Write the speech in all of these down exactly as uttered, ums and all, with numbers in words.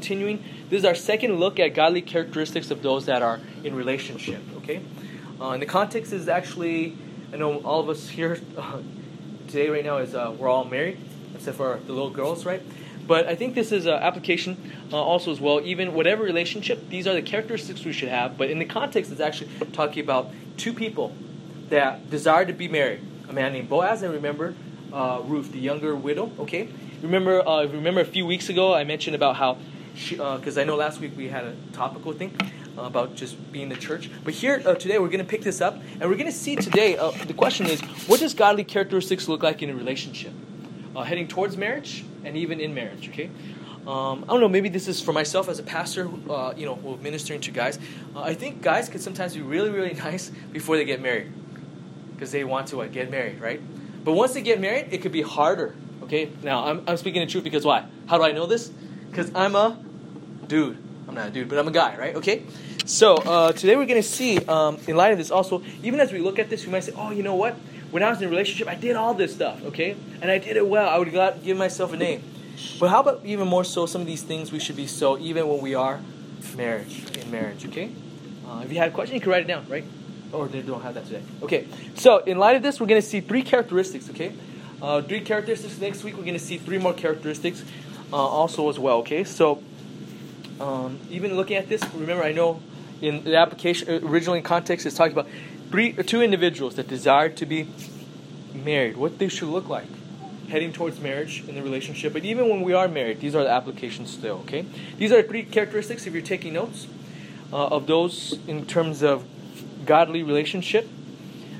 Continuing, this is our second look at godly characteristics of those that are in relationship, okay? Uh, and the context is actually, I know all of us here uh, today right now is uh, we're all married, except for the little girls, right? But I think this is an uh, application uh, also as well, even whatever relationship, these are the characteristics we should have, but in the context it's actually talking about two people that desire to be married, a man named Boaz, and remember uh, Ruth, the younger widow, okay? Remember, uh, remember a few weeks ago I mentioned about how because uh, I know last week we had a topical thing uh, about just being the church. But here uh, today we're going to pick this up, and we're going to see today, uh, the question is, what does godly characteristics look like in a relationship? Uh, heading towards marriage and even in marriage, okay? Um, I don't know, maybe this is for myself as a pastor, uh, you know, who ministering to guys. Uh, I think guys can sometimes be really, really nice before they get married because they want to what, get married, right? But once they get married, it could be harder, okay? Now, I'm, I'm speaking the truth because why? How do I know this? Because I'm a dude. I'm not a dude, but I'm a guy, right? Okay? So uh, today we're going to see, um, in light of this also, even as we look at this, we might say, oh, you know what? When I was in a relationship, I did all this stuff, okay? And I did it well. I would give myself a name. But how about even more so some of these things we should be so even when we are marriage, in marriage, okay? Uh, if you had a question, you can write it down, right? Or they don't have that today. Okay. So in light of this, we're going to see three characteristics, okay? Uh, three characteristics. Next week, we're going to see three more characteristics. Uh, also as well, okay? So, um, even looking at this, remember, I know in the application, originally in context, it's talking about three, two individuals that desire to be married, what they should look like, heading towards marriage in the relationship, but even when we are married, these are the applications still, okay? These are three characteristics, if you're taking notes, uh, of those in terms of godly relationship.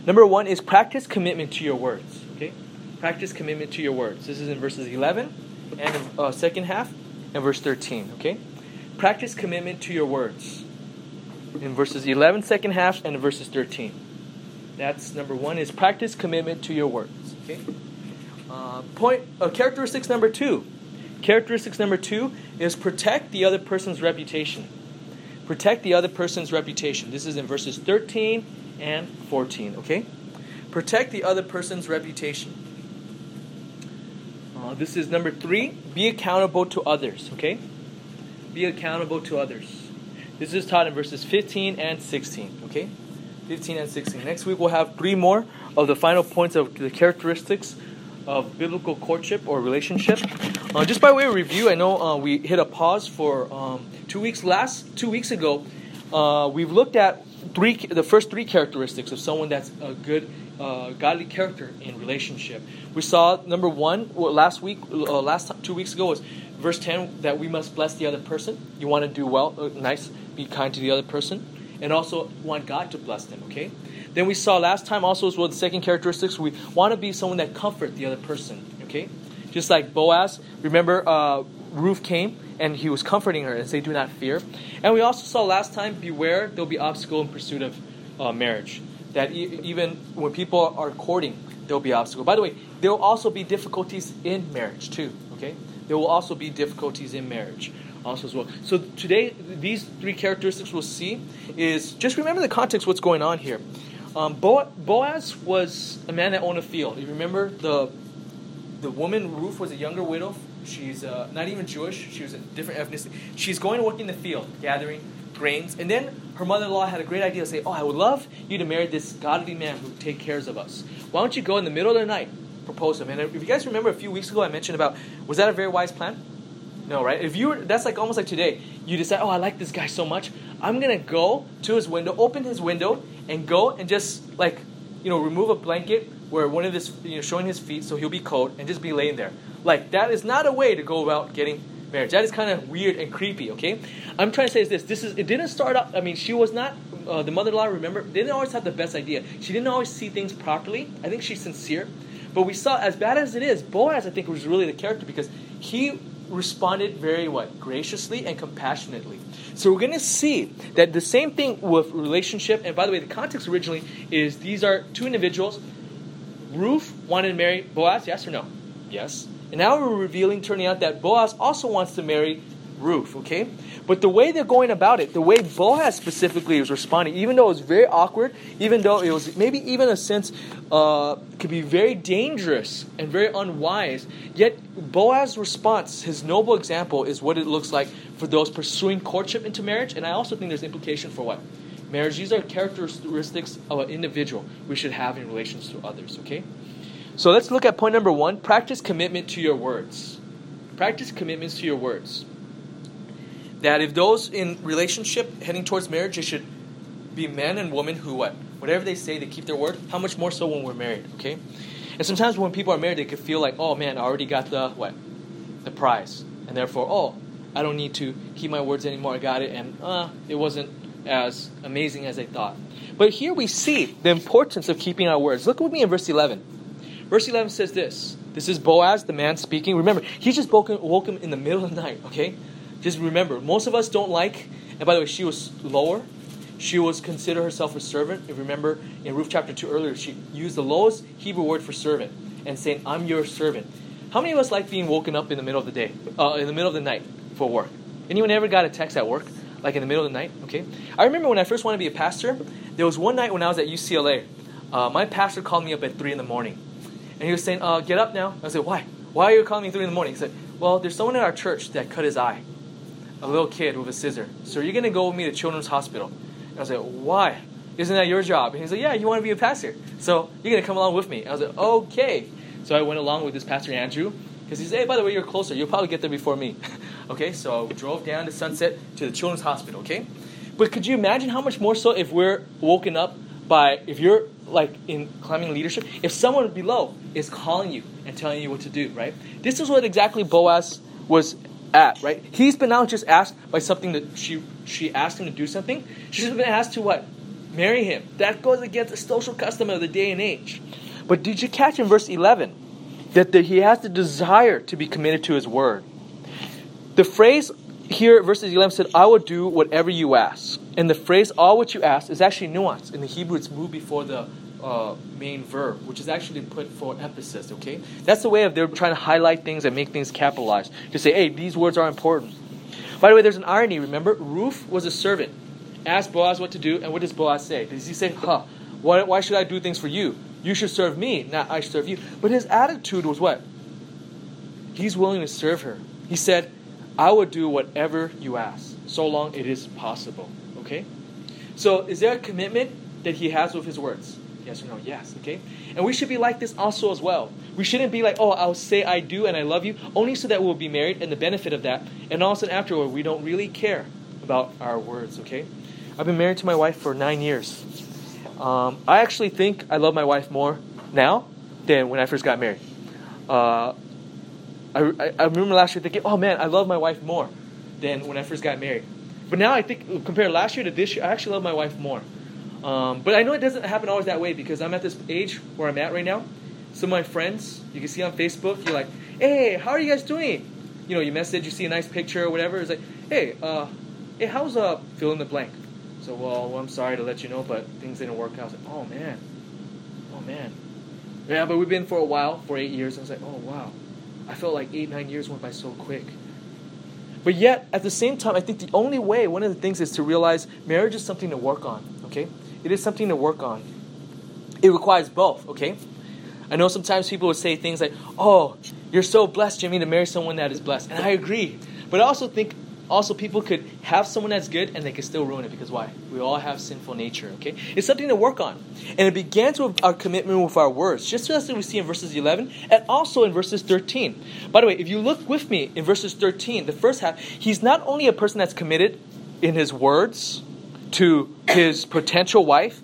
Number one is practice commitment to your words, okay? Practice commitment to your words. This is in verses eleven and uh, second half, and verse thirteen, okay? Practice commitment to your words. In verses eleven, second half, and verses thirteen. That's number one, is practice commitment to your words, okay? Uh, point, uh, characteristics number two. Characteristics number two is protect the other person's reputation. Protect the other person's reputation. This is in verses thirteen and fourteen, okay? Protect the other person's reputation. Uh, this is number three, be accountable to others, okay? Be accountable to others. This is taught in verses fifteen and sixteen, okay? fifteen and sixteen. Next week we'll have three more of the final points of the characteristics of biblical courtship or relationship. Uh, just by way of review, I know uh, we hit a pause for um, two weeks. Last two weeks ago, uh, we've looked at three, the first three characteristics of someone that's a good Uh, godly character in relationship. We saw number one well, last week, uh, last time, two weeks ago was verse ten that we must bless the other person. You want to do well, uh, nice, be kind to the other person, and also want God to bless them. Okay. Then we saw last time also as well the second characteristics. We want to be someone that comfort the other person. Okay. Just like Boaz, remember uh, Ruth came and he was comforting her and say, "Do not fear." And we also saw last time, beware there'll be obstacle in pursuit of uh, marriage. That e- even when people are courting, there will be obstacles. By the way, there will also be difficulties in marriage too, okay? There will also be difficulties in marriage also as well. So today, these three characteristics we'll see is, just remember the context, what's going on here. Um, Bo- Boaz was a man that owned a field. You remember the the woman, Ruth, was a younger widow. She's uh, not even Jewish. She was a different ethnicity. She's going to work in the field, gathering grains. And then her mother-in-law had a great idea to say, oh, I would love you to marry this godly man who takes care of us. Why don't you go in the middle of the night, propose him? And if you guys remember a few weeks ago, I mentioned about, was that a very wise plan? No, right? If you were, that's like almost like today. You decide, oh, I like this guy so much. I'm going to go to his window, open his window, and go and just like, you know, remove a blanket where one of his, you know, showing his feet so he'll be cold and just be laying there. Like, that is not a way to go about getting marriage. That is kind of weird and creepy, okay? I'm trying to say is this. This is it didn't start up. I mean, she was not, uh, the mother-in-law, remember, didn't always have the best idea. She didn't always see things properly. I think she's sincere. But we saw, as bad as it is, Boaz, I think, was really the character because he responded very, what, graciously and compassionately. So we're going to see that the same thing with relationship, and by the way, the context originally is these are two individuals. Ruth wanted to marry Boaz, yes or no? Yes. And now we're revealing, turning out that Boaz also wants to marry Ruth, okay? But the way they're going about it, the way Boaz specifically is responding, even though it was very awkward, even though it was maybe even a sense uh, could be very dangerous and very unwise, yet Boaz's response, his noble example, is what it looks like for those pursuing courtship into marriage. And I also think there's implication for what? Marriage. These are characteristics of an individual we should have in relations to others, okay? So let's look at point number one. Practice commitment to your words. Practice commitments to your words. That if those in relationship heading towards marriage, it should be men and women who what? Whatever they say, they keep their word. How much more so when we're married, okay? And sometimes when people are married, they could feel like, oh man, I already got the what? The prize. And therefore, oh, I don't need to keep my words anymore. I got it. And uh, it wasn't as amazing as I thought. But here we see the importance of keeping our words. Look with me in verse eleven. Verse eleven says this. This is Boaz, the man speaking. Remember, he just woke him, woke him in the middle of the night, okay? Just remember, most of us don't like, and by the way, she was lower. She was considered herself a servant. If you remember, in Ruth chapter two earlier, she used the lowest Hebrew word for servant and saying, I'm your servant. How many of us like being woken up in the middle of the day, uh, in the middle of the night for work? Anyone ever got a text at work? Like in the middle of the night, okay? I remember when I first wanted to be a pastor, there was one night when I was at U C L A. Uh, my pastor called me up at three in the morning. And he was saying, uh, get up now. I said, why? Why are you calling me three in the morning? He said, well, there's someone in our church that cut his eye. A little kid with a scissor. So you're going to go with me to Children's Hospital. And I was like, why? Isn't that your job? And he's like, yeah, you want to be a pastor. So you're going to come along with me. And I was like, okay. So I went along with this pastor, Andrew. Because he said, hey, by the way, you're closer. You'll probably get there before me. Okay, so we drove down to Sunset to the Children's Hospital, okay? But could you imagine how much more so if we're woken up by, if you're like in climbing leadership, if someone below is calling you and telling you what to do, right? This is what exactly Boaz was at, right? He's been now just asked by something that she she asked him to do something. She's been asked to what? Marry him. That goes against the social custom of the day and age. But did you catch in verse eleven that the, he has the desire to be committed to his word? The phrase here, verse eleven said, I will do whatever you ask. And the phrase, all what you ask, is actually nuanced. In the Hebrew, it's moved before the uh, main verb, which is actually put for emphasis, okay? That's the way of they're trying to highlight things and make things capitalized. To say, hey, these words are important. By the way, there's an irony, remember? Ruth was a servant. Asked Boaz what to do, and what does Boaz say? Does he say, huh, why, why should I do things for you? You should serve me, not I should serve you. But his attitude was what? He's willing to serve her. He said, I will do whatever you ask, so long it is possible, okay? So is there a commitment that he has with his words? Yes or no? Yes, okay? And we should be like this also as well. We shouldn't be like, oh, I'll say I do and I love you, only so that we'll be married and the benefit of that. And all of a sudden afterward, we don't really care about our words, okay? I've been married to my wife for nine years. Um, I actually think I love my wife more now than when I first got married. Uh... I, I remember last year thinking, oh man, I love my wife more than when I first got married. But now I think, compared last year to this year, I actually love my wife more. Um, but I know it doesn't happen always that way because I'm at this age where I'm at right now. Some of my friends, you can see on Facebook, you're like, hey, how are you guys doing? You know, you message, you see a nice picture or whatever. It's like, hey, uh, hey, how's uh, fill in the blank? So, well, well, I'm sorry to let you know, but things didn't work out. I was like, oh man, oh man. Yeah, but we've been for a while, for eight years. I was like, oh wow. I felt like eight, nine years went by so quick. But yet, at the same time, I think the only way, one of the things is to realize marriage is something to work on, okay? It is something to work on. It requires both, okay? I know sometimes people would say things like, oh, you're so blessed, Jimmy, to marry someone that is blessed. And I agree. But I also think also people could have someone that's good and they could still ruin it because why? We all have sinful nature, okay? It's something to work on. And it begins with our commitment with our words. Just as we see in verses eleven and also in verses thirteen. By the way, if you look with me in verses thirteen, the first half, he's not only a person that's committed in his words to his potential wife,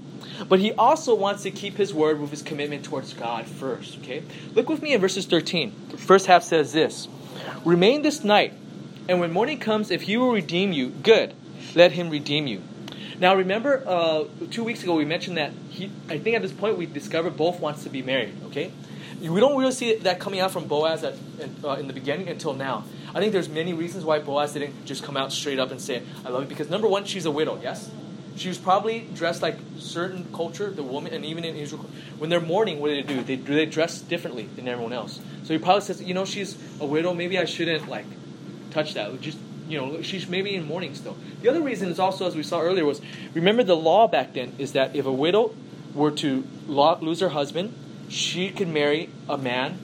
but he also wants to keep his word with his commitment towards God first, okay? Look with me in verses thirteen. The first half says this, remain this night, and when morning comes, if he will redeem you, good, let him redeem you. Now remember, uh, two weeks ago we mentioned that he, I think at this point we discovered both wants to be married, okay? We don't really see that coming out from Boaz at, uh, in the beginning until now. I think there's many reasons why Boaz didn't just come out straight up and say, I love you, because number one, she's a widow, yes? She was probably dressed like certain culture, the woman, and even in Israel, when they're mourning, what do they do? They, they dress differently than everyone else. So he probably says, you know, she's a widow, maybe I shouldn't, like, touch that. Just you know, she's maybe in mourning still. The other reason is also, as we saw earlier, was remember the law back then is that if a widow were to lose her husband, she could marry a man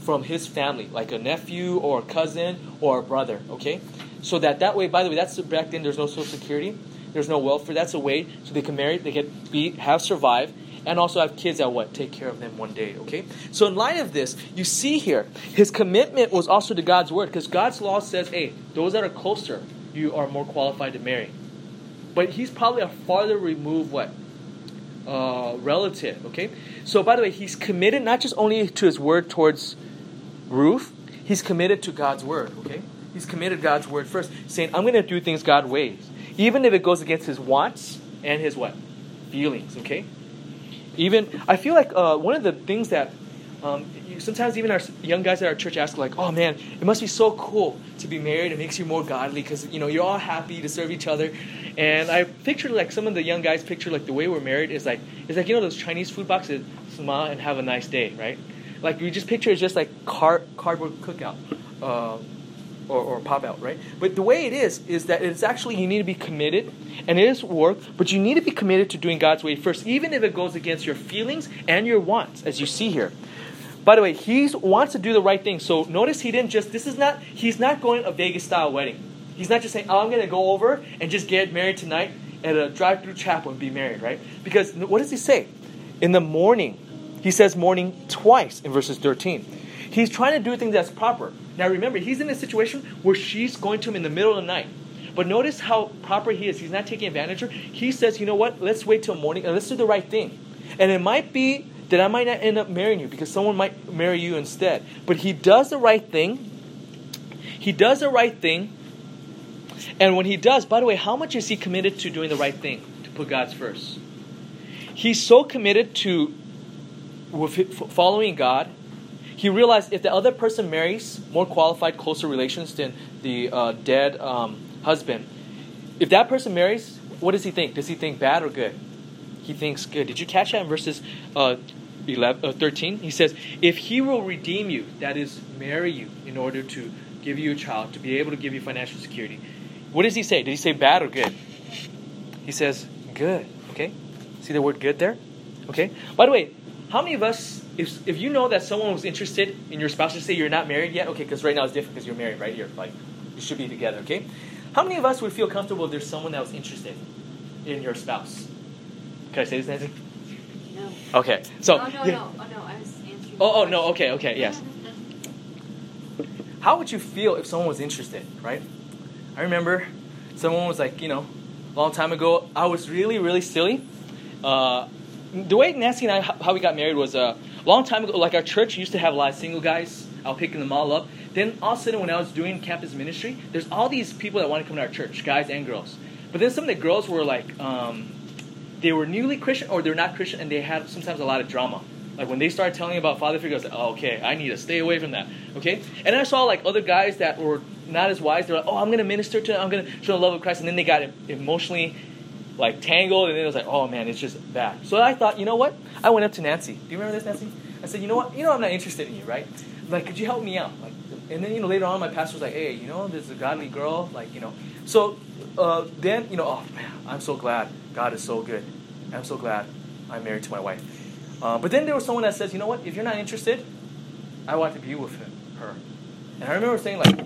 from his family, like a nephew or a cousin or a brother, okay? So that that way, by the way, that's back then there's no Social Security, there's no welfare, that's a way so they can marry, they can be, have survived, and also have kids that what? Take care of them one day, okay? So in light of this, you see here, his commitment was also to God's word, because God's law says, hey, those that are closer, you are more qualified to marry. But he's probably a farther removed what? Uh, relative, okay? So by the way, he's committed not just only to his word towards Ruth, he's committed to God's word, okay? He's committed God's word first, saying, I'm going to do things God's ways, even if it goes against his wants and his what? Feelings, okay? Even, I feel like uh, one of the things that um, you, sometimes even our young guys at our church ask, like, oh man, it must be so cool to be married. It makes you more godly because, you know, you're all happy to serve each other. And I picture, like, some of the young guys picture, like, the way we're married is like, it's like, you know, those Chinese food boxes, smile and have a nice day, right? Like, you just picture it's just like car, cardboard cookout uh, or, or pop out, right? But the way it is, is that it's actually, you need to be committed. And it is work, but you need to be committed to doing God's way first, even if it goes against your feelings and your wants, as you see here. By the way, he wants to do the right thing. So notice he didn't just, this is not, he's not going a Vegas-style wedding. He's not just saying, oh, I'm going to go over and just get married tonight at a drive-through chapel and be married, right? Because what does he say? In the morning, he says morning twice in verses thirteen. He's trying to do things that's proper. Now remember, he's in a situation where she's going to him in the middle of the night. But notice how proper he is. He's not taking advantage of her. He says, you know what? Let's wait till morning and let's do the right thing. And it might be that I might not end up marrying you because someone might marry you instead. But he does the right thing. He does the right thing. And when he does, by the way, how much is he committed to doing the right thing? To put God's first. He's so committed to following God. He realized if the other person marries more qualified, closer relations than the uh, dead um husband, if that person marries, what does he think? Does he think bad or good? He thinks good. Did you catch that in verses uh, eleven, uh, thirteen? He says, if he will redeem you, that is, marry you in order to give you a child, to be able to give you financial security. What does he say? Did he say bad or good? He says good, okay? See the word good there? Okay? By the way, how many of us, if if you know that someone was interested in your spouse, just say you're not married yet, okay, because right now it's different because you're married right here. Like, you should be together, okay? How many of us would feel comfortable if there's someone that was interested in your spouse? Can I say this, Nancy? No. Okay. So. Oh no no oh no I was answering. Oh oh no okay okay yes. How would you feel if someone was interested, right? I remember someone was like, you know, a long time ago. I was really really silly. Uh, the way Nancy and I how we got married was a uh, long time ago. Like our church used to have a lot of single guys. I was picking them all up. Then all of a sudden when I was doing campus ministry, there's all these people that want to come to our church, guys and girls. But then some of the girls were like, um, they were newly Christian or they're not Christian and they had sometimes a lot of drama. Like when they started telling me about father figure, I was like, oh, okay, I need to stay away from that, okay? And I saw like other guys that were not as wise. They were like, oh, I'm going to minister to them. I'm going to show the love of Christ. And then they got emotionally like tangled and then it was like, oh man, it's just bad. So I thought, you know what? I went up to Nancy. Do you remember this, Nancy? I said, you know what? You know I'm not interested in you, right? Like, could you help me out? Like, and then, you know, later on, my pastor was like, hey, you know, there's a godly girl, like, you know. So uh, then, you know, oh, man, I'm so glad. God is so good. I'm so glad I'm married to my wife. Uh, but then there was someone that says, you know what, if you're not interested, I want to be with him, her. And I remember saying, like,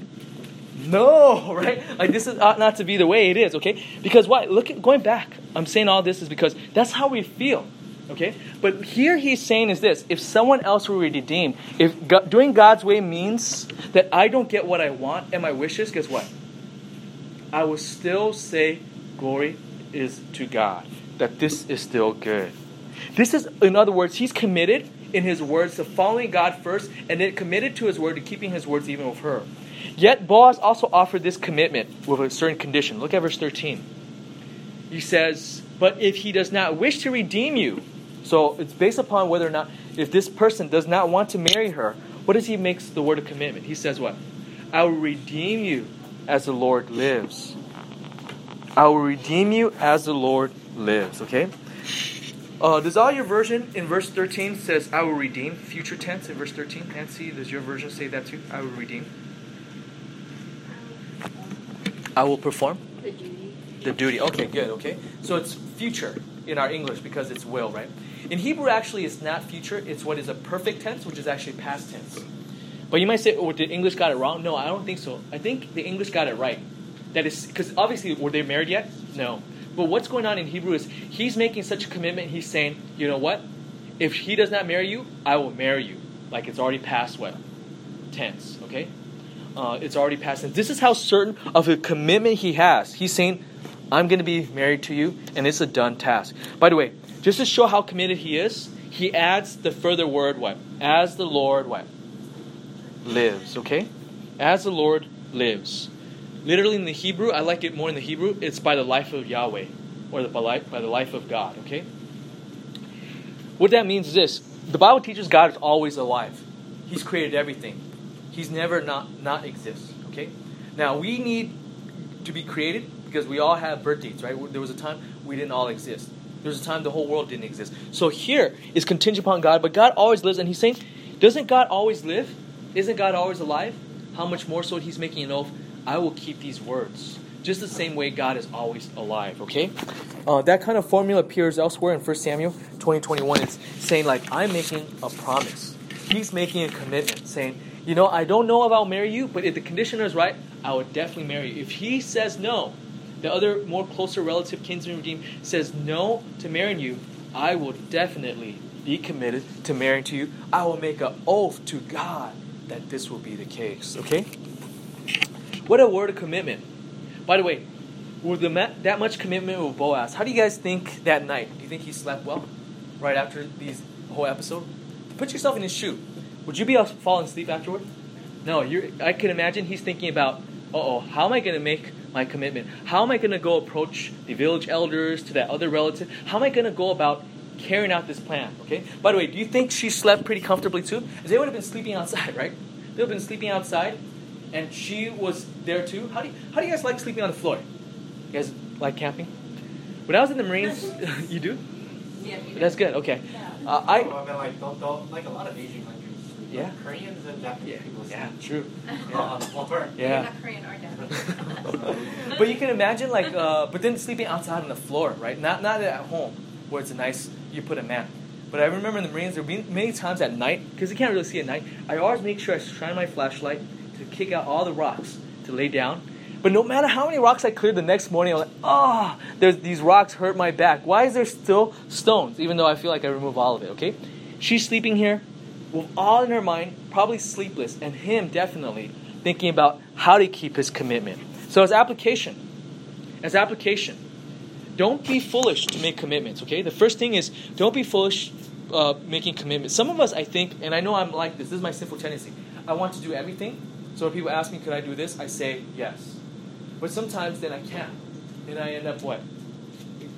no, right? Like, this is ought not to be the way it is, okay? Because why? Look at, going back, I'm saying all this is because that's how we feel. Okay, but here he's saying is this, if someone else were redeemed, if God, doing God's way means that I don't get what I want and my wishes, guess what? I will still say glory is to God, that this is still good. This is, in other words, he's committed in his words to following God first and then committed to his word to keeping his words even with her. Yet Boaz also offered this commitment with a certain condition. Look at verse thirteen. He says, but if he does not wish to redeem you, so it's based upon whether or not, if this person does not want to marry her, what does he make the word of commitment? He says what? I will redeem you as the Lord lives. I will redeem you as the Lord lives, okay? Uh, does all your version in verse thirteen says, I will redeem, future tense in verse thirteen? Nancy, does your version say that too? I will redeem. I will perform? The duty. The duty. Okay, good. Okay. So it's future in our English because it's will, right? In Hebrew, actually, it's not future. It's what is a perfect tense, which is actually past tense. But you might say, oh, did English got it wrong? No, I don't think so. I think the English got it right. That is, because obviously, were they married yet? No. But what's going on in Hebrew is he's making such a commitment. He's saying, you know what? If he does not marry you, I will marry you. Like it's already past what? Tense, okay? Uh, it's already past tense. This is how certain of a commitment he has. He's saying, I'm going to be married to you, and it's a done task. By the way, just to show how committed he is, he adds the further word, what? As the Lord, what? Lives, okay? As the Lord lives. Literally in the Hebrew, I like it more in the Hebrew, it's by the life of Yahweh, or the, by, life, by the life of God, okay? What that means is this. The Bible teaches God is always alive. He's created everything. He's never not, not exists, okay? Now, we need to be created because we all have birth dates, right? There was a time we didn't all exist. There was a time the whole world didn't exist. So here is contingent upon God, but God always lives, and he's saying, doesn't God always live? Isn't God always alive? How much more so he's making an oath, I will keep these words. Just the same way God is always alive, okay? Uh, that kind of formula appears elsewhere in First Samuel twenty, twenty-one. It's saying like, I'm making a promise. He's making a commitment saying, you know, I don't know if I'll marry you, but if the conditioner is right, I would definitely marry you. If he says no, the other more closer relative, kinsman redeemed, says no to marrying you, I will definitely be committed to marrying to you. I will make an oath to God that this will be the case, okay? What a word of commitment. By the way, with the ma- that much commitment with Boaz, how do you guys think that night? Do you think he slept well right after these whole episode? Put yourself in his shoe. Would you be up falling asleep afterward? No, you're, I can imagine he's thinking about, uh-oh, how am I going to make my commitment? How am I going to go approach the village elders to that other relative? How am I going to go about carrying out this plan? Okay. By the way, do you think she slept pretty comfortably too? They would have been sleeping outside, right? They would have been sleeping outside. And she was there too. How do you, how do you guys like sleeping on the floor? You guys like camping? When I was in the Marines, you do? Yeah. You do. That's good. Okay. Yeah. Uh, I, oh, I mean, like, don't, don't, like a lot of Asian countries. Like yeah. Koreans and Japanese yeah. people. Yeah. True. Yeah. On the floor. Yeah. Not Korean or Japanese. But you can imagine, like, uh, but then sleeping outside on the floor, right? Not not at home where it's a nice. You put a mat. But I remember in the Marines, there were many times at night because you can't really see at night. I always make sure I shine my flashlight. To kick out all the rocks to lay down. But no matter how many rocks I cleared the next morning, I'm like, oh, there's, these rocks hurt my back. Why is there still stones? Even though I feel like I remove all of it, okay? She's sleeping here with all in her mind, probably sleepless, and him definitely thinking about how to keep his commitment. So as application, as application, don't be foolish to make commitments, okay? The first thing is don't be foolish uh, making commitments. Some of us, I think, and I know I'm like this, this is my sinful tendency. I want to do everything. So when people ask me, could I do this? I say, yes. But sometimes then I can't. And I end up what?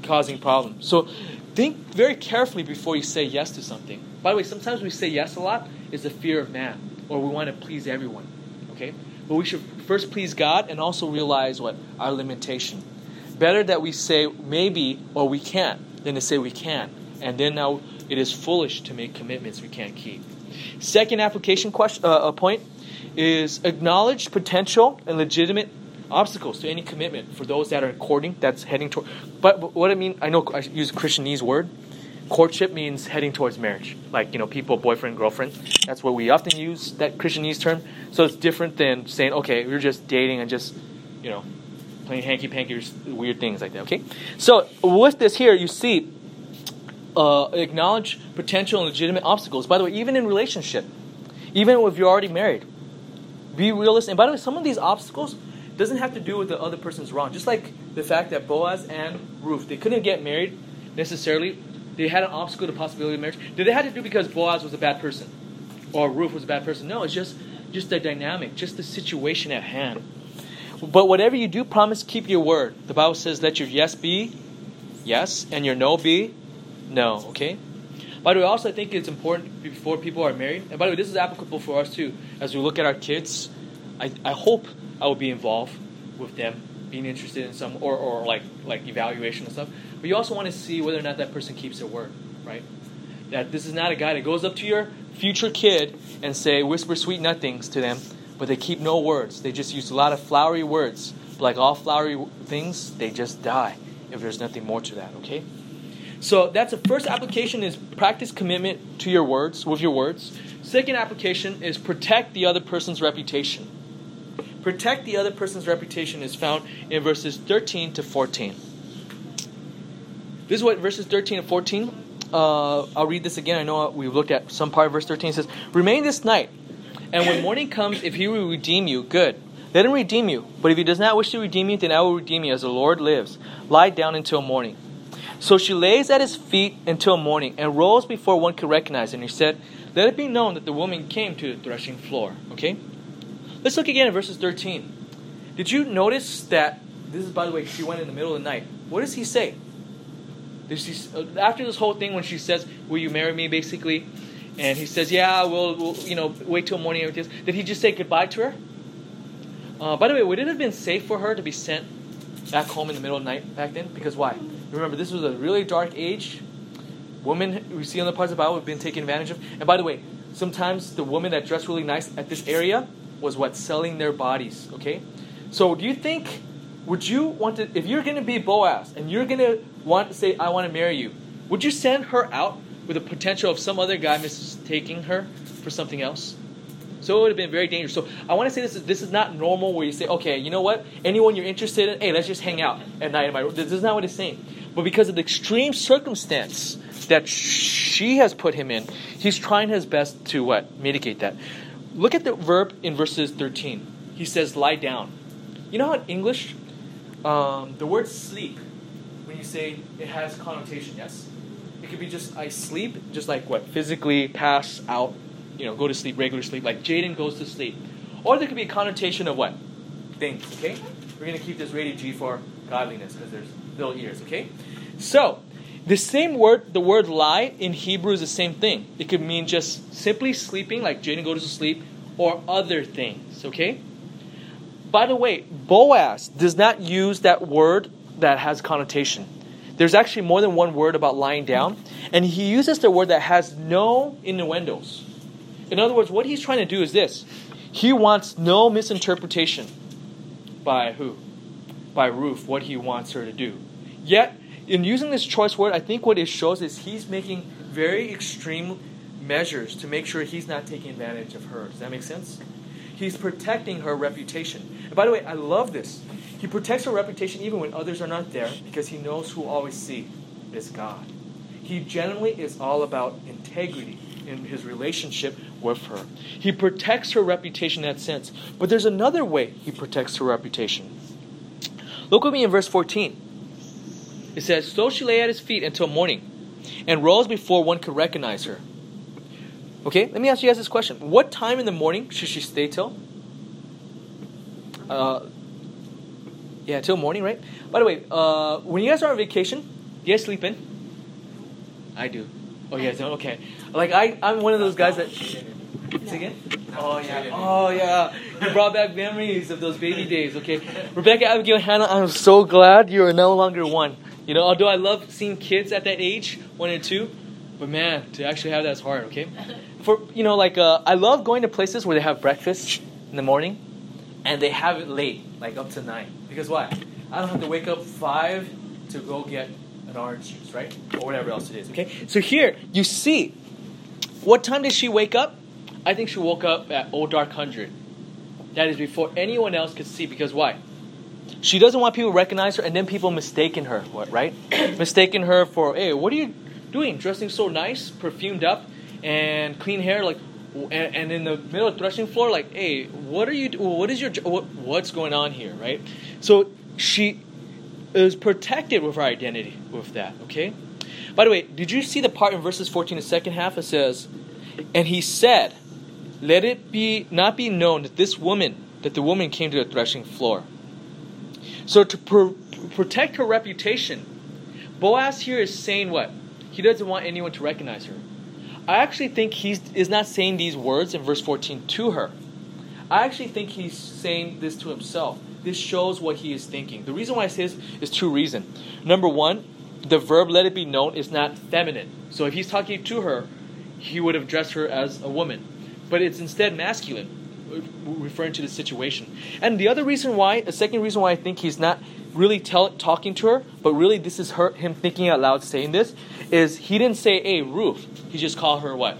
Causing problems. So think very carefully before you say yes to something. By the way, sometimes we say yes a lot is the fear of man. Or we want to please everyone. Okay? But we should first please God and also realize what? Our limitation. Better that we say maybe or we can't than to say we can. And then now it is foolish to make commitments we can't keep. Second application question, uh, point. Is acknowledge potential and legitimate obstacles to any commitment for those that are courting, that's heading toward. But, but what I mean, I know I use a Christianese word. Courtship means heading towards marriage. Like, you know, people, boyfriend, girlfriend. That's what we often use, that Christianese term. So it's different than saying, okay, we're just dating and just, you know, playing hanky-panky or weird things like that, okay? So with this here, you see, uh, acknowledge potential and legitimate obstacles. By the way, even in relationship, even if you're already married, be realistic. And by the way, some of these obstacles doesn't have to do with the other person's wrong. Just like the fact that Boaz and Ruth, they couldn't get married necessarily. They had an obstacle to the possibility of marriage. Did they have to do because Boaz was a bad person or Ruth was a bad person? No, it's just just the dynamic, just the situation at hand. But whatever you do, promise keep your word. The Bible says, let your yes be yes and your no be no, okay? By the way, also I think it's important before people are married. And by the way, this is applicable for us too. As we look at our kids, I, I hope I will be involved with them being interested in some or, or like like evaluation and stuff. But you also want to see whether or not that person keeps their word, right? That this is not a guy that goes up to your future kid and say whisper sweet nothings to them, but they keep no words. They just use a lot of flowery words. like all flowery things, they just die if there's nothing more to that, okay? So that's the first application, is practice commitment to your words, with your words. Second application is protect the other person's reputation. Protect the other person's reputation is found in verses thirteen to fourteen. This is what verses thirteen and fourteen, uh, I'll read this again. I know we've looked at some part of verse thirteen. It says, remain this night, and when morning comes, if he will redeem you, good. Let him redeem you. But if he does not wish to redeem you, then I will redeem you as the Lord lives. Lie down until morning. So she lays at his feet until morning and rose before one could recognize. And he said, let it be known that the woman came to the threshing floor. Okay? Let's look again at verses thirteen. Did you notice that, this is by the way, she went in the middle of the night. What does he say? Does he, after this whole thing when she says, will you marry me, basically? And he says, yeah, we'll, we'll you know, wait till morning and everything else. Did he just say goodbye to her? Uh, by the way, would it have been safe for her to be sent back home in the middle of the night back then? Because why? Remember, this was a really dark age. Women, we see on the parts of the Bible, have been taken advantage of. And by the way, sometimes the women that dressed really nice at this area was what? Selling their bodies, okay? So do you think, would you want to, if you're going to be Boaz and you're going to want to say, I want to marry you, would you send her out with the potential of some other guy mistaking her for something else? So it would have been very dangerous. So I want to say this is this is not normal where you say, okay, you know what? Anyone you're interested in, hey, let's just hang out at night in my room. This is not what it's saying. But because of the extreme circumstance that she has put him in, he's trying his best to what? Mitigate that. Look at the verb in verses thirteen. He says, lie down. You know how in English, um, the word sleep, when you say it has connotation, yes. It could be just, I sleep, just like what? Physically pass out. You know, go to sleep, regular sleep, like Jaden goes to sleep. Or there could be a connotation of what? Things, okay? We're going to keep this rated G for godliness because there's little ears, okay? So, the same word, the word lie in Hebrew is the same thing. It could mean just simply sleeping, like Jaden goes to sleep, or other things, okay? By the way, Boaz does not use that word that has connotation. There's actually more than one word about lying down, and he uses the word that has no innuendos. In other words, what he's trying to do is this. He wants no misinterpretation by who? By Ruth, what he wants her to do. Yet, in using this choice word, I think what it shows is he's making very extreme measures to make sure he's not taking advantage of her. Does that make sense? He's protecting her reputation. And by the way, I love this. He protects her reputation even when others are not there because he knows who always sees is God. He generally is all about integrity in his relationship with her. He protects her reputation in that sense. But there's another way he protects her reputation. Look with me in verse fourteen. It says, so she lay at his feet until morning and rose before one could recognize her. Okay, let me ask you guys this question. What time in the morning should she stay till? Uh, yeah, till morning, right? By the way, uh, when you guys are on vacation, you guys sleep in? I do. Oh, you guys don't? Okay. Like, I, I'm one of those guys that... Say again? Oh, yeah. Oh, yeah. You brought back memories of those baby days, okay? Rebecca, Abigail, Hannah, I'm so glad you are no longer one. You know, although I love seeing kids at that age, one and two, but man, to actually have that is hard, okay? For, you know, like, uh, I love going to places where they have breakfast in the morning, and they have it late, like up to nine. Because why? I don't have to wake up five to go get an orange juice, right? Or whatever else it is, okay? So here, you see... What time did she wake up? I think she woke up at old dark hundred. That is before anyone else could see. Because why? She doesn't want people to recognize her and then people mistaken her, what, right? Mistaken her for, hey, what are you doing? Dressing so nice, perfumed up, and clean hair, like, and, and in the middle of the threshing floor, like, hey, what are you? What is your? What, what's going on here, right? So she is protected with her identity with that. Okay. By the way, did you see the part in verses fourteen, the second half? It says, and he said, let it be not be known that this woman, that the woman came to the threshing floor. So to pro- protect her reputation, Boaz here is saying what? He doesn't want anyone to recognize her. I actually think he is not saying these words in verse fourteen to her. I actually think he's saying this to himself. This shows what he is thinking. The reason why I say this is two reasons. Number one, the verb let it be known is not feminine. So if he's talking to her, he would have dressed her as a woman. But it's instead masculine. referring to the situation. And the other reason why, a second reason why I think he's not really tell, talking to her, but really this is her, him thinking out loud saying this, is he didn't say, hey, Ruth. He just called her what?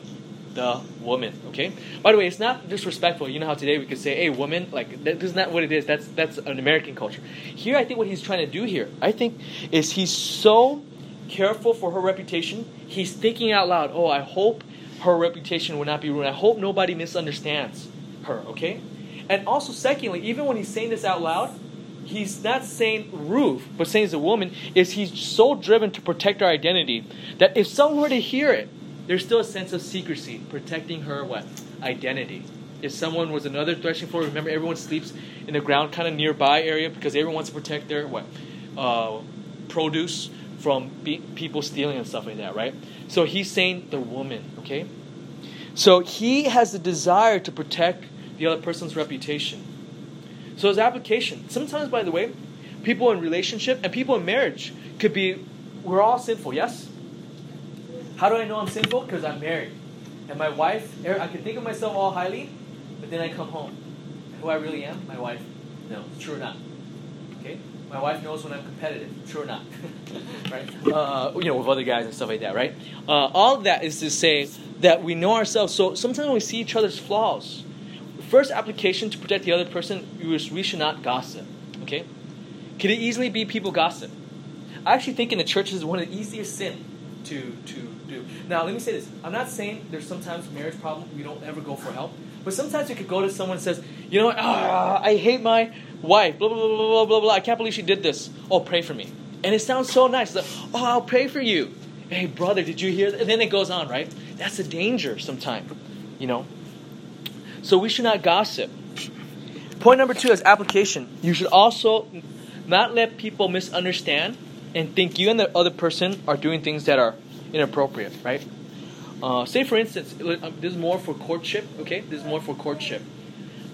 The woman, okay? By the way, it's not disrespectful. You know how today we could say, hey, woman, like, that, that's not what it is. That's that's an American culture. Here, I think what he's trying to do here, I think, is he's so careful for her reputation. He's thinking out loud, oh, I hope her reputation will not be ruined. I hope nobody misunderstands her, okay? And also, secondly, even when he's saying this out loud, he's not saying Ruth, but saying it's a woman, is he's so driven to protect her identity that if someone were to hear it, there's still a sense of secrecy, protecting her what? Identity. If someone was another threshing floor, remember everyone sleeps in the ground kind of nearby area because everyone wants to protect their what? Uh, produce from be- people stealing and stuff like that, right? So he's saying the woman, okay? So he has the desire to protect the other person's reputation. So his application, sometimes, by the way, people in relationship and people in marriage could be, we're all sinful, yes? How do I know I'm sinful? Because I'm married. And my wife, I can think of myself all highly, but then I come home. And who I really am? My wife. No. True or not? Okay? My wife knows when I'm competitive. True or not? Right? Uh, you know, with other guys and stuff like that, right? Uh, all of that is to say that we know ourselves. So sometimes we see each other's flaws. First application to protect the other person is we should not gossip. Okay? Could it easily be people gossip? I actually think in the church is one of the easiest sins to to do. Now, let me say this. I'm not saying there's sometimes marriage problem, we don't ever go for help. But sometimes you could go to someone and says, you know what, oh, I hate my wife, blah, blah, blah, blah, blah, blah, I can't believe she did this. Oh, pray for me. And it sounds so nice. Like, oh, I'll pray for you. Hey, brother, did you hear that? And then it goes on, right? That's a danger sometimes, you know. So we should not gossip. Point number two is application. You should also not let people misunderstand and think you and the other person are doing things that are inappropriate, right? Uh, say, for instance, this is more for courtship, okay? This is more for courtship,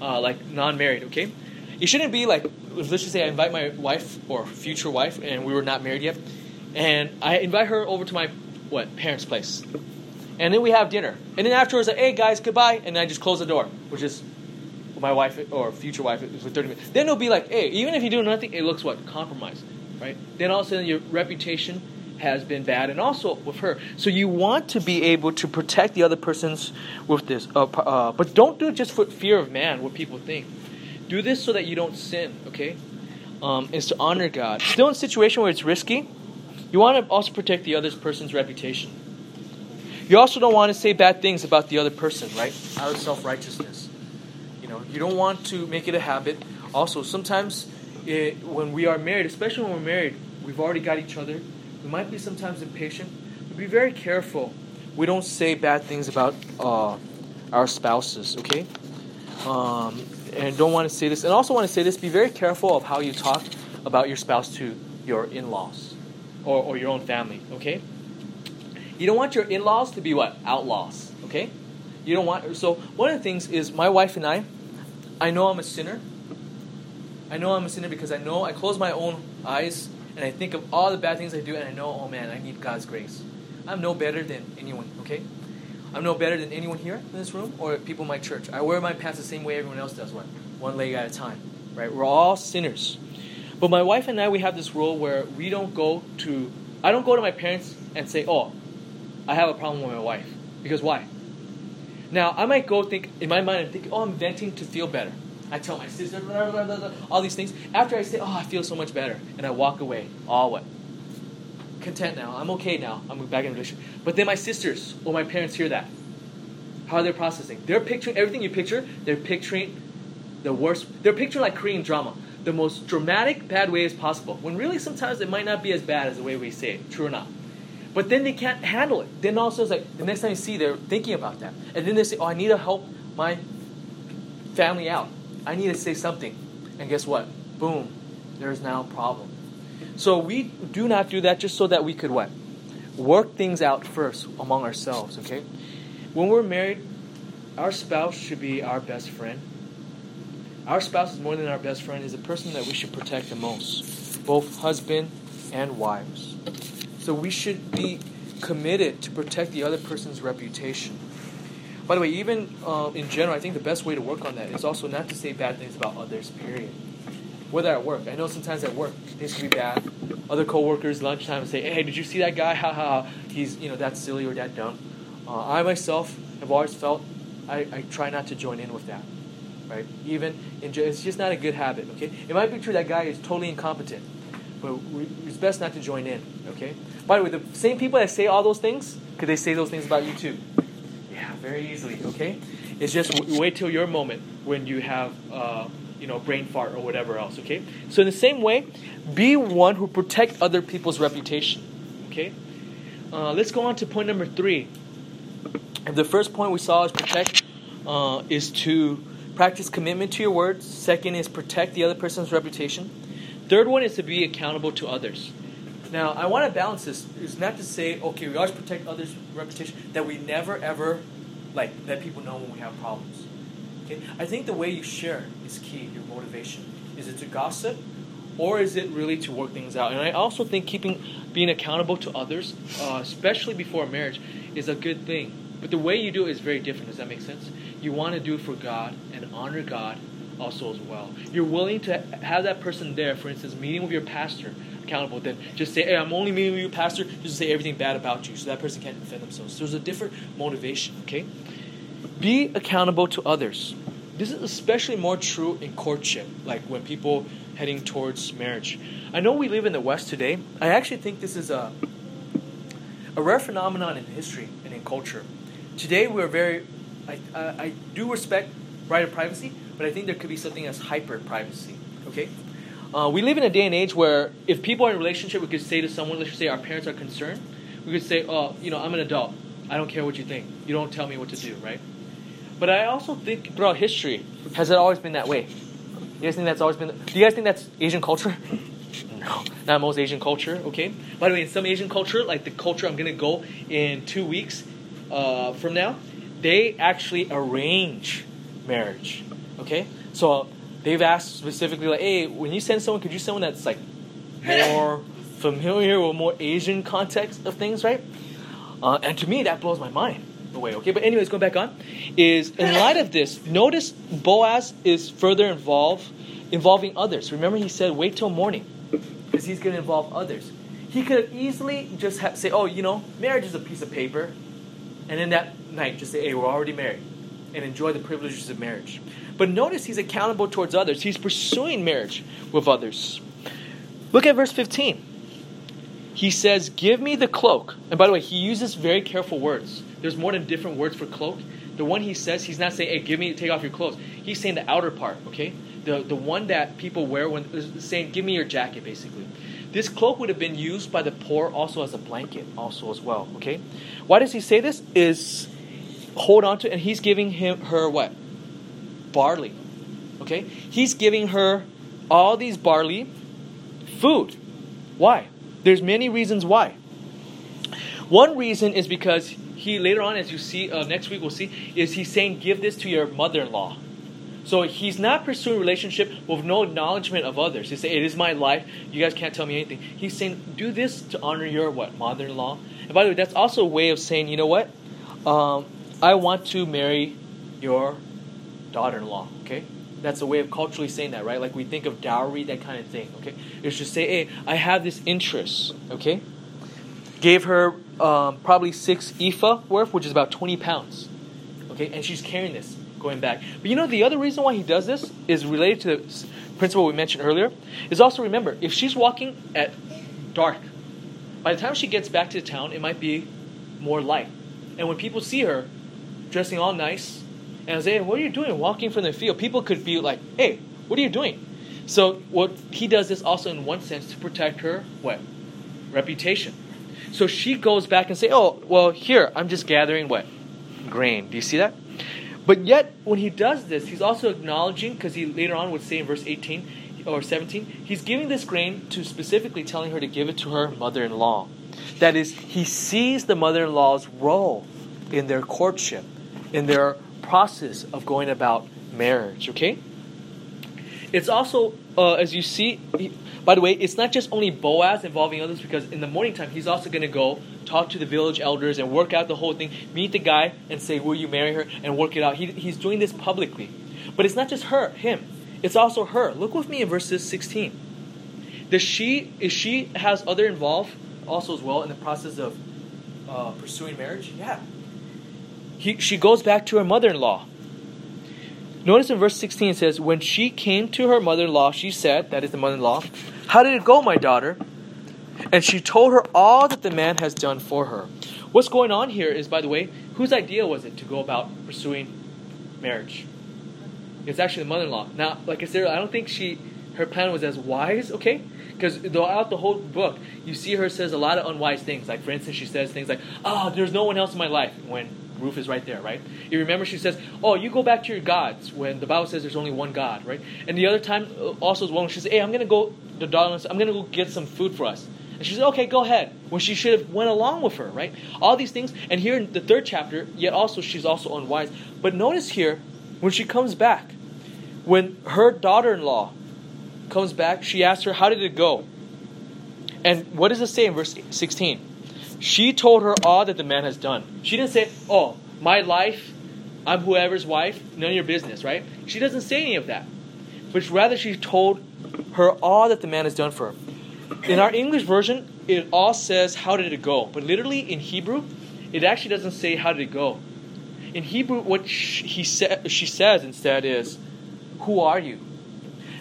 uh, like non-married, okay? It shouldn't be like, let's just say I invite my wife or future wife, and we were not married yet, and I invite her over to my, what, parents' place. And then we have dinner. And then afterwards, like, hey, guys, goodbye, and I just close the door, which is my wife or future wife for thirty minutes. Then it'll be like, hey, even if you do nothing, it looks, what, compromised. Right? Then all of a sudden your reputation has been bad, and also with her. So you want to be able to protect the other persons with this, uh, uh, but don't do it just for fear of man, what people think. Do this so that you don't sin. Okay, um, is to honor God. Still in a situation where it's risky, you want to also protect the other person's reputation. You also don't want to say bad things about the other person, right? Out of self-righteousness, you know, you don't want to make it a habit. Also, sometimes. It, when we are married, especially when we're married, we've already got each other. We might be sometimes impatient, but be very careful. We don't say bad things about uh, our spouses, okay? Um, and don't want to say this. And also want to say this, be very careful of how you talk about your spouse to your in-laws or, or your own family, okay? You don't want your in-laws to be what? Outlaws, okay? You don't want... So one of the things is my wife and I, I know I'm a sinner, I know I'm a sinner because I know I close my own eyes and I think of all the bad things I do, and I know, oh man, I need God's grace. I'm no better than anyone, okay? I'm no better than anyone here in this room or people in my church. I wear my pants the same way everyone else does, one, one leg at a time, right? We're all sinners. But my wife and I, we have this rule where we don't go to, I don't go to my parents and say, oh, I have a problem with my wife. Because why? Now, I might go think, in my mind, I'm thinking, oh, I'm venting to feel better. I tell my sister, blah, blah, blah, blah, all these things. After I say, oh, I feel so much better. And I walk away. All what? Content now. I'm okay now. I'm back in a relationship. But then my sisters or my parents hear that. How are they processing? They're picturing everything you picture. They're picturing the worst. They're picturing like Korean drama. The most dramatic, bad way as possible. When really sometimes it might not be as bad as the way we say it. True or not. But then they can't handle it. Then also it's like the next time you see they're thinking about that. And then they say, oh, I need to help my family out. I need to say something. And guess what? Boom. There's now a problem. So we do not do that just so that we could what? Work things out first among ourselves, okay? When we're married, our spouse should be our best friend. Our spouse is more than our best friend. Is a person that we should protect the most, both husband and wives. So we should be committed to protect the other person's reputation. By the way, even uh, in general, I think the best way to work on that is also not to say bad things about others, period. Whether at work. I know sometimes at work, things can be bad. Other coworkers, lunchtime, say, hey, did you see that guy? Ha ha ha. He's, you know, that silly or that dumb. Uh, I myself have always felt I, I try not to join in with that. Right? Even, in, it's just not a good habit, okay? It might be true that guy is totally incompetent, but we, it's best not to join in, okay? By the way, the same people that say all those things, could they say those things about you too? Yeah, very easily, okay? It's just w- wait till your moment when you have, uh, you know, brain fart or whatever else, okay? So in the same way, be one who protect other people's reputation, okay? Uh, let's go on to point number three. The first point we saw is protect, uh, is to... practice commitment to your words. Second is protect the other person's reputation. Third one is to be accountable to others. Now, I want to balance this. It's not to say, okay, we always protect others' reputation, that we never ever, like, let people know when we have problems. Okay? I think the way you share is key, your motivation. Is it to gossip, or is it really to work things out? And I also think keeping, being accountable to others, uh, especially before marriage, is a good thing. But the way you do it is very different. Does that make sense? You want to do it for God and honor God also as well. You're willing to have that person there, for instance, meeting with your pastor, accountable. Then just say, hey, I'm only meeting with you, pastor, just say everything bad about you so that person can't defend themselves. So there's a different motivation, okay? Be accountable to others. This is especially more true in courtship, like when people heading towards marriage. I know we live in the West today. I actually think this is a, a rare phenomenon in history and in culture. Today we're very... I, I, I do respect right of privacy, but I think there could be something as hyper-privacy, okay? Uh, we live in a day and age where if people are in a relationship, we could say to someone, let's just say our parents are concerned, we could say, oh, you know, I'm an adult. I don't care what you think. You don't tell me what to do, right? But I also think throughout history, has it always been that way? You guys think that's always been... Do you guys think that's Asian culture? No, not most Asian culture, okay? By the way, in some Asian culture, like the culture I'm going to go in two weeks uh, from now, they actually arrange marriage, okay? So they've asked specifically, like, hey, when you send someone, could you send someone that's, like, more familiar or more Asian context of things, right? Uh, and to me, that blows my mind away, okay? But anyways, going back on, is in light of this, notice Boaz is further involved, involving others. Remember he said, wait till morning, because he's going to involve others. He could have easily just have, say, oh, you know, marriage is a piece of paper, and then that night just say, hey, we're already married, and enjoy the privileges of marriage. But notice he's accountable towards others. He's pursuing marriage with others. Look at verse fifteen. He says, give me the cloak. And by the way, he uses very careful words. There's more than different words for cloak. The one he says, he's not saying, hey, give me, take off your clothes. He's saying the outer part, okay? The the one that people wear when saying, give me your jacket, basically. This cloak would have been used by the poor also as a blanket also as well, okay? Why does he say this? Is hold on to, and he's giving him her what? Barley, okay? He's giving her all these barley food. Why? There's many reasons why. One reason is because he, later on, as you see, uh, next week we'll see, is he's saying give this to your mother-in-law. So he's not pursuing a relationship with no acknowledgement of others. He says, it is my life. You guys can't tell me anything. He's saying, do this to honor your, what, mother-in-law. And by the way, that's also a way of saying, you know what? Um, I want to marry your daughter-in-law, okay? That's a way of culturally saying that, right? Like we think of dowry, that kind of thing, okay? It's just say, hey, I have this interest, okay? Gave her um, probably six ephah worth, which is about twenty pounds, okay? And she's carrying this. Going back. But you know, the other reason why he does this is related to the principle we mentioned earlier. Is also remember, if she's walking at dark, by the time she gets back to the town, it might be more light. And when people see her dressing all nice and say, hey, what are you doing walking from the field? People could be like, hey, what are you doing? So what he does this also in one sense to protect her, what? Reputation. So she goes back and say, oh, well, here, I'm just gathering what? Grain. Do you see that? But yet, when he does this, he's also acknowledging, because he later on would say in verse eighteen or seventeen, he's giving this grain to specifically telling her to give it to her mother-in-law. That is, he sees the mother-in-law's role in their courtship, in their process of going about marriage, okay? It's also, uh, as you see, he, by the way, it's not just only Boaz involving others, because in the morning time, he's also going to go talk to the village elders and work out the whole thing, meet the guy and say, will you marry her, and work it out. He, he's doing this publicly. But it's not just her, him. It's also her. Look with me in verses sixteen. Does she, is she has other involved also as well in the process of uh, pursuing marriage? Yeah. He, she goes back to her mother-in-law. Notice in verse sixteen it says, when she came to her mother-in-law, she said, that is the mother-in-law, how did it go, my daughter? And she told her all that the man has done for her. What's going on here is, by the way, whose idea was it to go about pursuing marriage? It's actually the mother-in-law. Now, like I said, I don't think she, her plan was as wise, okay? Because throughout the whole book, you see her says a lot of unwise things. Like, for instance, she says things like, oh, there's no one else in my life, when Ruth is right there, right? You remember she says, oh, you go back to your gods, when the Bible says there's only one God, right? And the other time, also as well, she says, hey, I'm going to go, the daughter, I'm going to go get some food for us. And she says, okay, go ahead. When she should have went along with her, right? All these things. And here in the third chapter, yet also she's also unwise. But notice here, when she comes back, when her daughter-in-law comes back, she asks her, how did it go? And what does it say in verse sixteen? She told her all that the man has done. She didn't say, oh, my life, I'm whoever's wife, none of your business, right? She doesn't say any of that. But rather, she told her all that the man has done for her. In our English version, it all says, how did it go? But literally in Hebrew, it actually doesn't say, how did it go? In Hebrew, what she, he sa- she says instead is, who are you?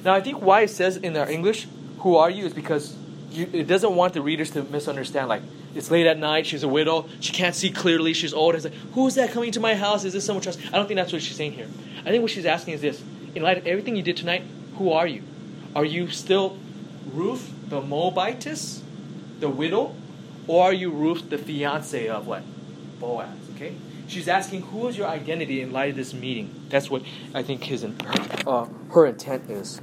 Now, I think why it says in our English, who are you, is because you, it doesn't want the readers to misunderstand, like, it's late at night, she's a widow, she can't see clearly, she's old. It's like, who's that coming to my house? Is this someone else? I don't think that's what she's saying here. I think what she's asking is this. In light of everything you did tonight, who are you? Are you still Ruth, the Moabitess, the widow? Or are you Ruth, the fiancé of what? Boaz, okay? She's asking, who is your identity in light of this meeting? That's what I think his her, uh, her intent is.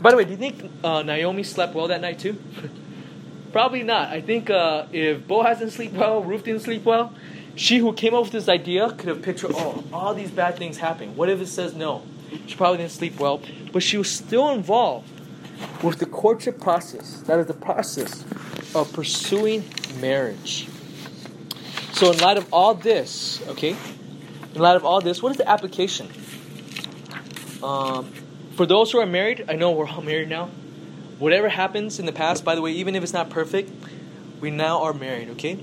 By the way, do you think uh, Naomi slept well that night too? Probably not. I think uh, if Boaz didn't sleep well, Ruth didn't sleep well, she who came up with this idea could have pictured, oh, all these bad things happen. What if it says no? She probably didn't sleep well. But she was still involved with the courtship process. That is the process of pursuing marriage. So in light of all this, okay, in light of all this, what is the application? Um, for those who are married, I know we're all married now. Whatever happens in the past, by the way, even if it's not perfect, we now are married, okay?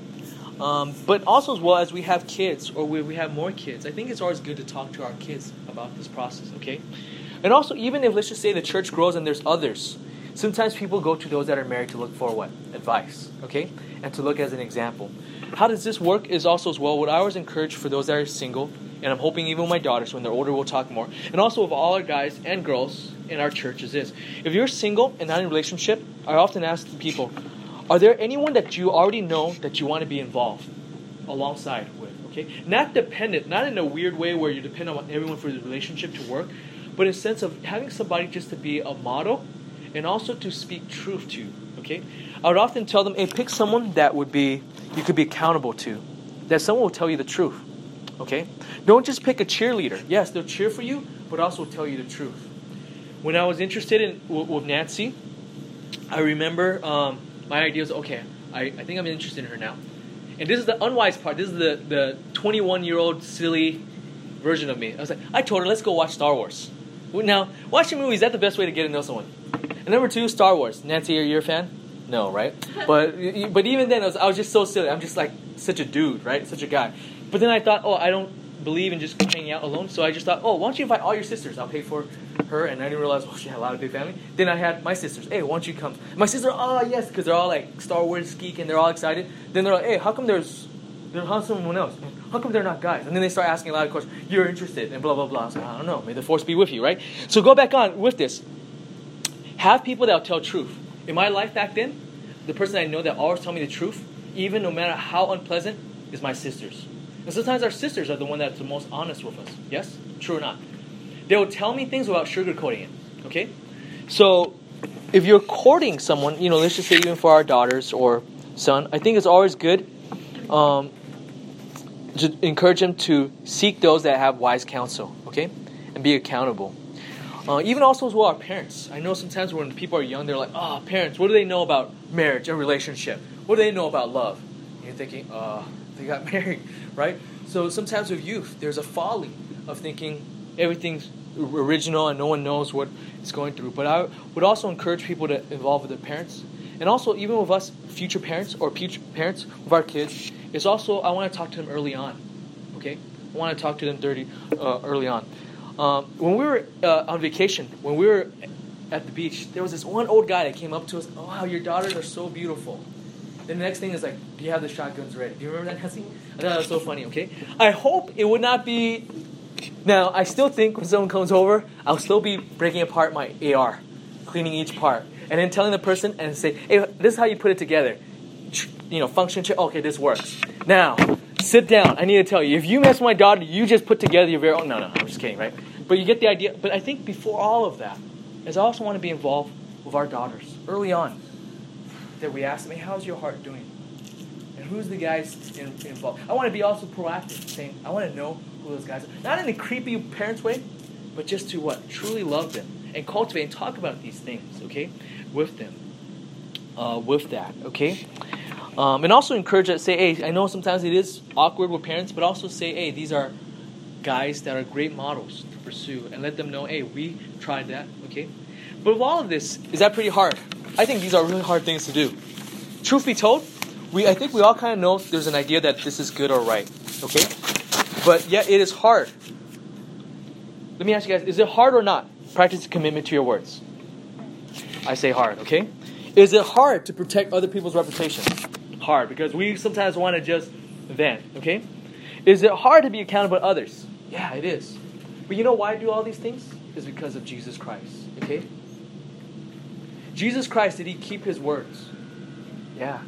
Um, but also as well as we have kids or we, we have more kids, I think it's always good to talk to our kids about this process, okay? And also, even if, let's just say the church grows and there's others, sometimes people go to those that are married to look for what? Advice, okay? And to look as an example. How does this work is also as well what I always encourage for those that are single, and I'm hoping even with my daughters, when they're older, we'll talk more. And also with all our guys and girls in our church is this. If you're single and not in a relationship, I often ask the people, are there anyone that you already know that you want to be involved alongside with? Okay, not dependent, not in a weird way where you depend on everyone for the relationship to work, but in a sense of having somebody just to be a model and also to speak truth to. Okay, I would often tell them, hey, pick someone that would be you could be accountable to, that someone will tell you the truth. Okay, don't just pick a cheerleader. Yes, they'll cheer for you, but also tell you the truth. When I was interested in w- with Nancy, I remember um, my idea was, okay, I, I think I'm interested in her now. And this is the unwise part. This is the, the twenty-one-year-old silly version of me. I was like, I told her, let's go watch Star Wars. Now, watching movies, that's the best way to get to know someone. And number two, Star Wars. Nancy, are you a fan? No, right? But but even then, I was, I was just so silly. I'm just like such a dude, right? Such a guy. But then I thought, oh, I don't believe in just hanging out alone. So I just thought, oh, why don't you invite all your sisters? I'll pay for her. And I didn't realize, oh, she had a lot of big family. Then I had my sisters. Hey, why don't you come? My sisters, oh, yes, because they're all like Star Wars geek and they're all excited. Then they're like, hey, how come there's, there's someone else? How come they're not guys? And then they start asking a lot of questions. You're interested and blah, blah, blah. I was like, I don't know. May the force be with you, right? So go back on with this. Have people that will tell truth. In my life back then, the person I know that always tell me the truth, even no matter how unpleasant, is my sisters. And sometimes our sisters are the one that's the most honest with us. Yes? True or not? They will tell me things without sugarcoating it. Okay? So, if you're courting someone, you know, let's just say even for our daughters or son, I think it's always good um, to encourage them to seek those that have wise counsel. Okay? And be accountable. Uh, even also as well our parents. I know sometimes when people are young, they're like, ah, oh, parents, what do they know about marriage and relationship? What do they know about love? And you're thinking, uh, they got married, right? So sometimes with youth, there's a folly of thinking everything's original and no one knows what it's going through. But I would also encourage people to involve with their parents. And also even with us future parents or future parents with our kids, it's also I want to talk to them early on, okay? I want to talk to them dirty, uh, early on. Um, when we were uh, on vacation, when we were at the beach, there was this one old guy that came up to us. Oh, wow, your daughters are so beautiful. Then the next thing is like, do you have the shotguns ready? Do you remember that, Nancy? I thought that was so funny, okay? I hope it would not be... Now, I still think when someone comes over, I'll still be breaking apart my A R, cleaning each part, and then telling the person and say, hey, this is how you put it together. You know, function check. Okay, this works. Now... sit down. I need to tell you. If you mess with my daughter, you just put together your very own. No, no, I'm just kidding, right? But you get the idea. But I think before all of that, is I also want to be involved with our daughters early on. That we ask them, hey, how's your heart doing? And who's the guys in, involved? I want to be also proactive, saying, I want to know who those guys are. Not in a creepy parents way, but just to what? Truly love them and cultivate and talk about these things, okay? With them. Uh, with that, okay? Um, and also encourage that, say, hey, I know sometimes it is awkward with parents, but also say, hey, these are guys that are great models to pursue, and let them know, hey, we tried that, okay? But with all of this, is that pretty hard? I think these are really hard things to do. Truth be told, we I think we all kind of know there's an idea that this is good or right, okay? But yet it is hard. Let me ask you guys, is it hard or not? Practice commitment to your words. I say hard, okay? Is it hard to protect other people's reputation? Hard, because we sometimes want to just vent, okay? Is it hard to be accountable to others? Yeah, it is. But you know why I do all these things? It's because of Jesus Christ, okay? Jesus Christ, did he keep his words? Yeah.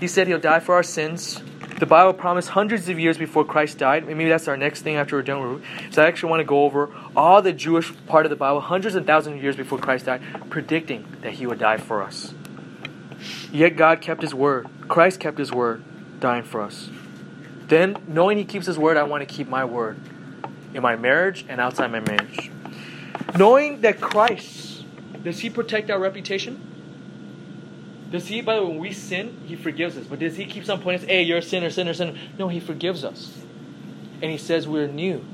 He said he'll die for our sins. The Bible promised hundreds of years before Christ died. Maybe that's our next thing after we're done. So I actually want to go over all the Jewish part of the Bible, hundreds and thousands of years before Christ died, predicting that he would die for us. Yet God kept his word. Christ kept his word, dying for us. Then, knowing he keeps his word, I want to keep my word in my marriage and outside my marriage. Knowing that Christ, does he protect our reputation? Does he, by the way, when we sin, he forgives us. But does he keep on pointing us, hey, you're a sinner, sinner, sinner? No, he forgives us. And he says we're new.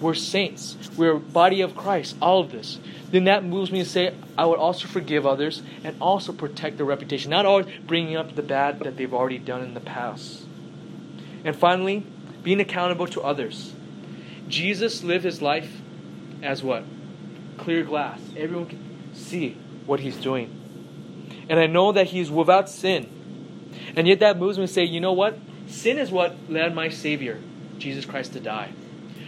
We're saints. We're body of Christ. All of this. Then that moves me to say, I would also forgive others and also protect their reputation. Not always bringing up the bad that they've already done in the past. And finally, being accountable to others. Jesus lived his life as what? Clear glass. Everyone can see what he's doing. And I know that he's without sin. And yet that moves me to say, you know what? Sin is what led my Savior, Jesus Christ, to die.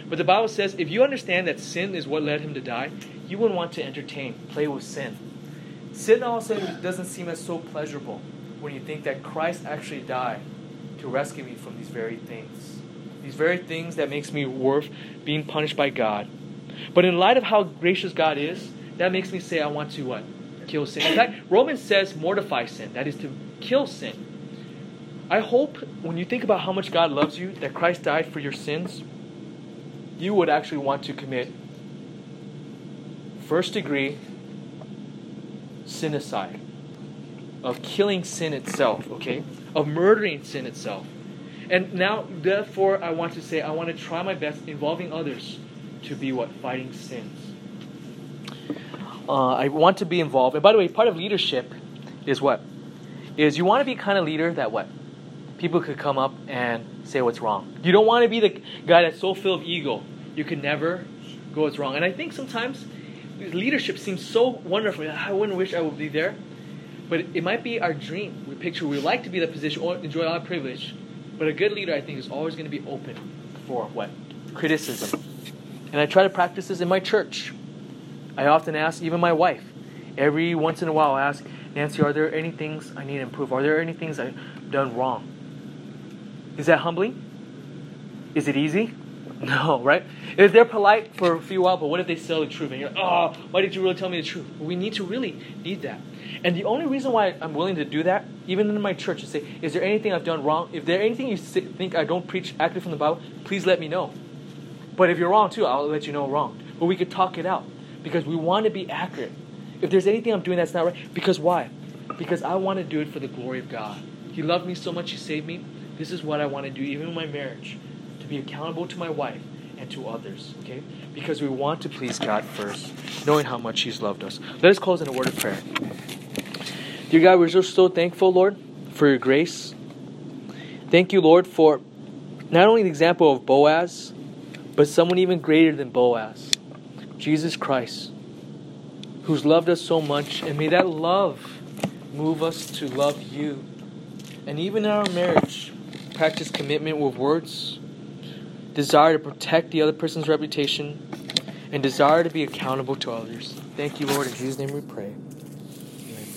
But the Bible says, if you understand that sin is what led him to die, you wouldn't want to entertain, play with sin. Sin also doesn't seem as so pleasurable when you think that Christ actually died to rescue me from these very things. These very things that makes me worth being punished by God. But in light of how gracious God is, that makes me say I want to what? Kill sin. In fact, Romans says mortify sin. That is to kill sin. I hope when you think about how much God loves you, that Christ died for your sins, you would actually want to commit first degree sinicide, of killing sin itself, okay? Of murdering sin itself. And now, therefore, I want to say, I want to try my best involving others to be what? Fighting sins. Uh, I want to be involved. And by the way, part of leadership is what? Is you want to be the kind of leader that what? People could come up and say what's wrong. You don't want to be the guy that's so filled of ego. You can never go what's wrong. And I think sometimes leadership seems so wonderful. I wouldn't wish I would be there. But it might be our dream. We picture we like to be in that position or enjoy our privilege. But a good leader, I think, is always going to be open for what? Criticism. And I try to practice this in my church. I often ask, even my wife, every once in a while I ask, Nancy, are there any things I need to improve? Are there any things I've done wrong? Is that humbling? Is it easy? No, right? If they're polite for a few while, but what if they tell the truth? And you're like, oh, why did you really tell me the truth? We need to really need that. And the only reason why I'm willing to do that, even in my church, is say, is there anything I've done wrong? If there anything you think I don't preach accurately from the Bible, please let me know. But if you're wrong too, I'll let you know wrong. But we could talk it out. because we want to be accurate. If there's anything I'm doing that's not right, because why? Because I want to do it for the glory of God. He loved me so much, He saved me. This is what I want to do, even in my marriage, to be accountable to my wife and to others, okay? Because we want to please God first, knowing how much He's loved us. Let us close in a word of prayer. Dear God, we're just so thankful, Lord, for Your grace. Thank You, Lord, for not only the example of Boaz, but someone even greater than Boaz, Jesus Christ, who's loved us so much. And may that love move us to love You. And even in our marriage, practice commitment with words, desire to protect the other person's reputation, and desire to be accountable to others. Thank You, Lord. In Jesus' name we pray.